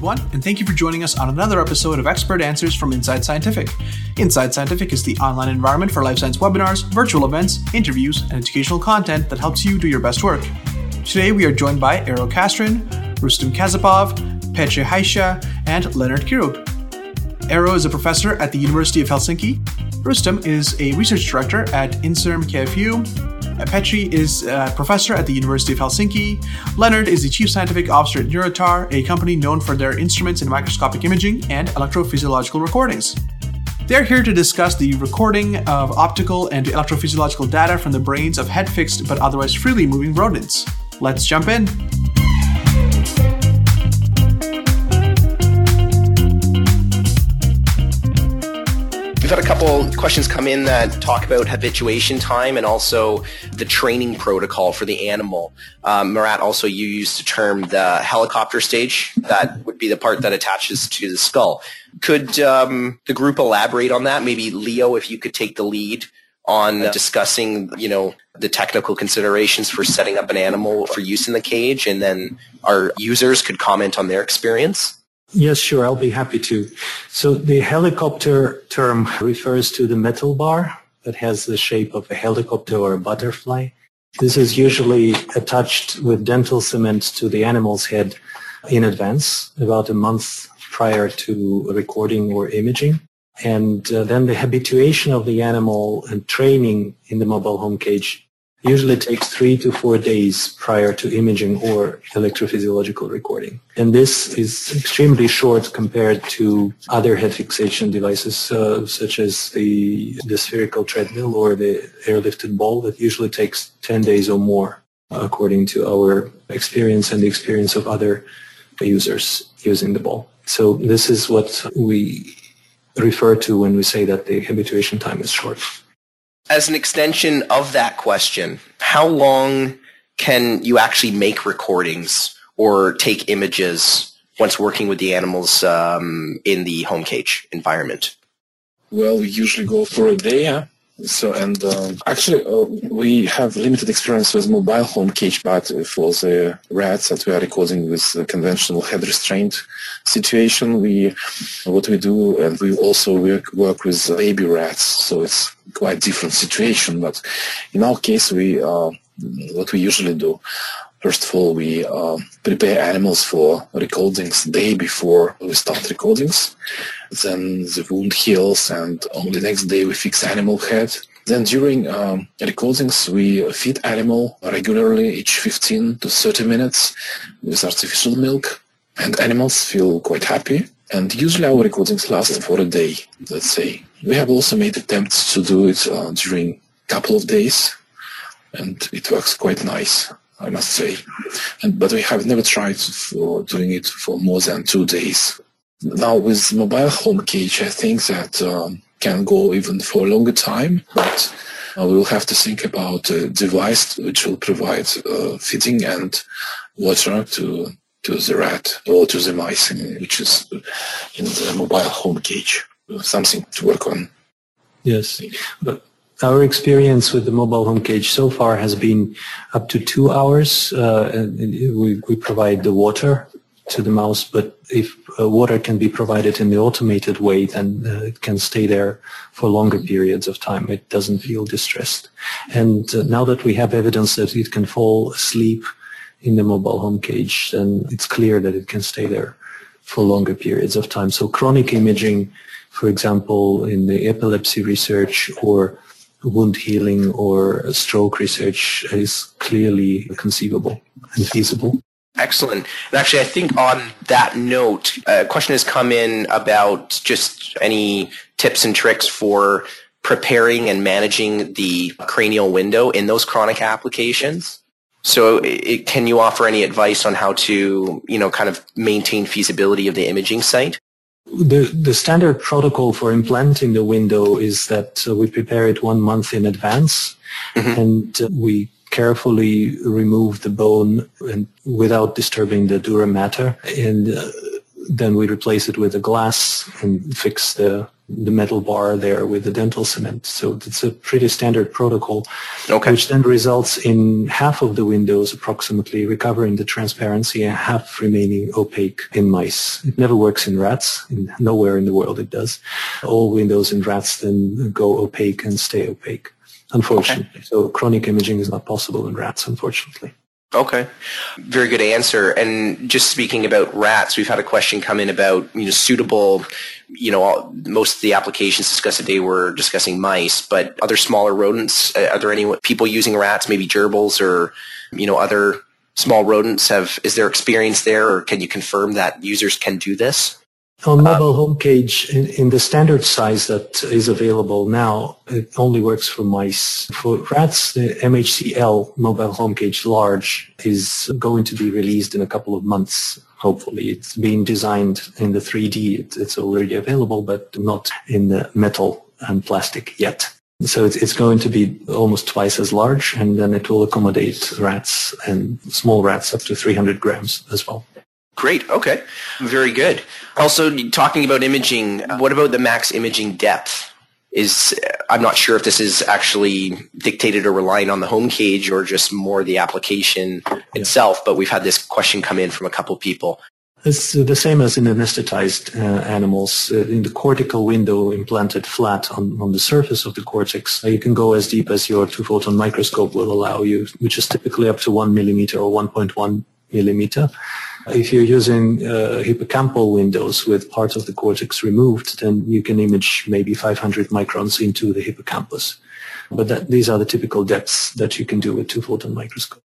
everyone, and thank you for joining us on another episode of Expert Answers from Inside Scientific. Inside Scientific is the online environment for life science webinars, virtual events, interviews, and educational content that helps you do your best work. Today we are joined by Eero Castrén, Rustem Kazapov, Petre Haisha, and Leonard Kiruk. Eero is a professor at the University of Helsinki. Rustem is a research director at INSERM KFU. Petri is a professor at the University of Helsinki. Leonard is the chief scientific officer at Neurotar, a company known for their instruments in microscopic imaging and electrophysiological recordings. They're here to discuss the recording of optical and electrophysiological data from the brains of head-fixed but otherwise freely moving rodents. Let's jump in. We've had a couple questions come in that talk about habituation time and also the training protocol for the animal. Murat, also you used the term the helicopter stage. That would be the part that attaches to the skull. Could the group elaborate on that? Maybe Leo, if you could take the lead on discussing, the technical considerations for setting up an animal for use in the cage, and then our users could comment on their experience. Yes, sure. I'll be happy to. So the helicopter term refers to the metal bar that has the shape of a helicopter or a butterfly. This is usually attached with dental cement to the animal's head in advance, about a month prior to recording or imaging. And then the habituation of the animal and training in the mobile home cage usually takes 3 to 4 days prior to imaging or electrophysiological recording. And this is extremely short compared to other head fixation devices, such as the spherical treadmill or the airlifted ball that usually takes 10 days or more, according to our experience and the experience of other users using the ball. So this is what we refer to when we say that the habituation time is short. As an extension of that question, how long can you actually make recordings or take images once working with the animals in the home cage environment? Well, we usually go for a day. We have limited experience with mobile home cage, but for the rats that we are recording with the conventional head restraint situation, we also work with baby rats, so it's quite different situation. But in our case, what we usually do, first of all, we prepare animals for recordings the day before we start recordings. Then the wound heals, and on the next day we fix animal head. Then during recordings, we feed animal regularly each 15 to 30 minutes with artificial milk, and animals feel quite happy. And usually our recordings last for a day, let's say. We have also made attempts to do it during a couple of days, and it works quite nice, I must say. But we have never tried for doing it for more than 2 days. Now with mobile home cage, I think that can go even for a longer time, but we will have to think about a device which will provide feeding and water to the rat or to the mice, which is in the mobile home cage. Something to work on. Yes. But our experience with the mobile home cage so far has been up to 2 hours. We provide the water to the mouse, but if water can be provided in the automated way, then it can stay there for longer periods of time. It doesn't feel distressed. And now that we have evidence that it can fall asleep in the mobile home cage, then it's clear that it can stay there for longer periods of time. So chronic imaging, for example, in the epilepsy research or wound healing or stroke research, is clearly conceivable and feasible. Excellent. And actually, I think on that note, a question has come in about just any tips and tricks for preparing and managing the cranial window in those chronic applications. So can you offer any advice on how to, kind of maintain feasibility of the imaging site? The standard protocol for implanting the window is that we prepare it 1 month in advance, mm-hmm. and we carefully remove the bone and without disturbing the dura mater, and then we replace it with a glass and fix the the metal bar there with the dental cement. So it's a pretty standard protocol, which then results in half of the windows approximately recovering the transparency and half remaining opaque in mice. It never works in rats. Nowhere in the world it does. All windows in rats then go opaque and stay opaque, unfortunately. So chronic imaging is not possible in rats, unfortunately. Okay. Very good answer. And just speaking about rats, we've had a question come in about, suitable, most of the applications discussed today were discussing mice, but other smaller rodents, are there any people using rats, maybe gerbils or, other small rodents is there experience there, or can you confirm that users can do this? On mobile home cage, in the standard size that is available now, it only works for mice. For rats, the MHCL, mobile home cage large, is going to be released in a couple of months, hopefully. It's being designed in the 3D. It's already available, but not in the metal and plastic yet. So it's going to be almost twice as large, and then it will accommodate rats and small rats up to 300 grams as well. Great. Okay. Very good. Also, talking about imaging, what about the max imaging depth? I'm not sure if this is actually dictated or relying on the home cage or just more the application itself, but we've had this question come in from a couple people. It's the same as in anesthetized animals. In the cortical window implanted flat on the surface of the cortex, you can go as deep as your 2-photon microscope will allow you, which is typically up to 1 millimeter or 1.1 millimeter. If you're using hippocampal windows with part of the cortex removed, then you can image maybe 500 microns into the hippocampus. But these are the typical depths that you can do with 2-photon microscope.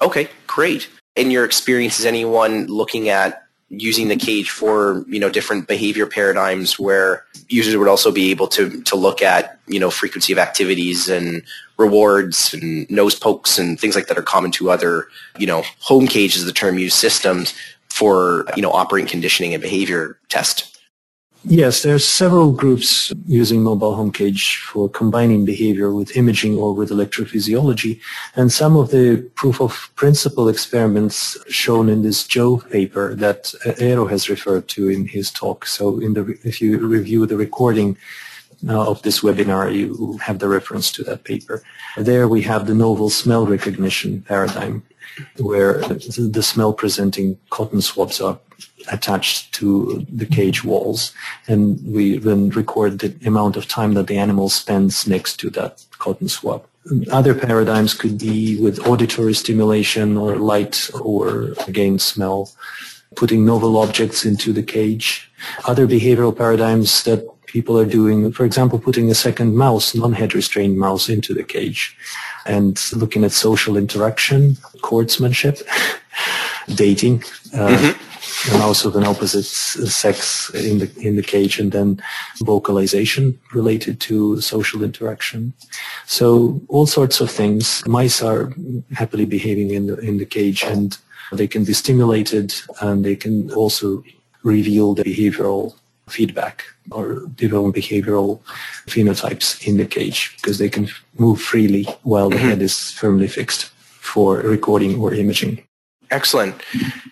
Okay, great. In your experience, is anyone looking at using the cage for, different behavior paradigms where users would also be able to look at, frequency of activities and rewards and nose pokes and things like that are common to other, home cage is the term used, systems for, operant conditioning and behavior test? Yes, there's several groups using mobile home cage for combining behavior with imaging or with electrophysiology, and some of the proof of principle experiments shown in this Joe paper that Eero has referred to in his talk. So if you review the recording of this webinar, you have the reference to that paper. There we have the novel smell recognition paradigm, where the smell-presenting cotton swabs are attached to the cage walls, and we then record the amount of time that the animal spends next to that cotton swab. Other paradigms could be with auditory stimulation or light or, again, smell, putting novel objects into the cage. Other behavioral paradigms that people are doing, for example, putting a second mouse, non-head restrained mouse, into the cage and looking at social interaction, courtsmanship, dating, and also an opposite sex in the cage, and then vocalization related to social interaction. So all sorts of things. Mice are happily behaving in the cage, and they can be stimulated, and they can also reveal the behavioral feedback or different behavioral phenotypes in the cage, because they can move freely while the head is firmly fixed for recording or imaging. Excellent.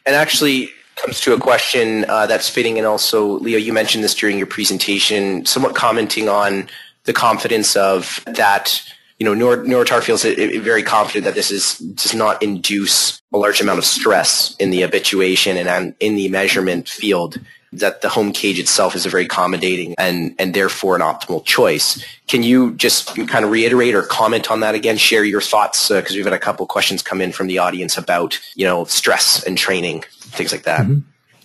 And actually comes to a question that's fitting, and also, Leo, you mentioned this during your presentation, somewhat commenting on the confidence of that. Neurotar feels very confident that this does not induce a large amount of stress in the habituation and in the measurement field, that the home cage itself is a very accommodating and therefore an optimal choice. Can you just kind of reiterate or comment on that again, share your thoughts, because we've had a couple questions come in from the audience about, stress and training, things like that.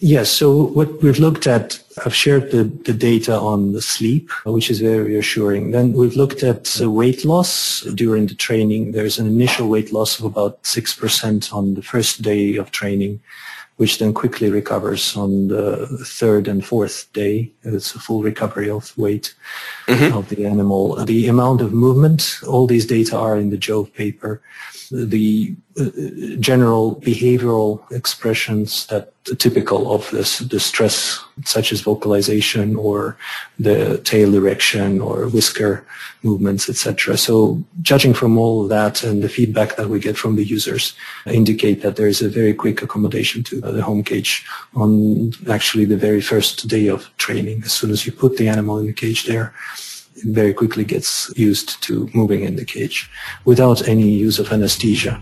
Yes, so what we've looked at, I've shared the data on the sleep, which is very reassuring. Then we've looked at the weight loss during the training. There's an initial weight loss of about 6% on the first day of training, which then quickly recovers on the third and fourth day. It's a full recovery of weight of the animal. The amount of movement, all these data are in the Jove paper. The general behavioral expressions that typical of the stress, such as vocalization or the tail erection or whisker movements, etc. So judging from all of that and the feedback that we get from the users indicate that there is a very quick accommodation to the home cage on actually the very first day of training. As soon as you put the animal in the cage there, it very quickly gets used to moving in the cage without any use of anesthesia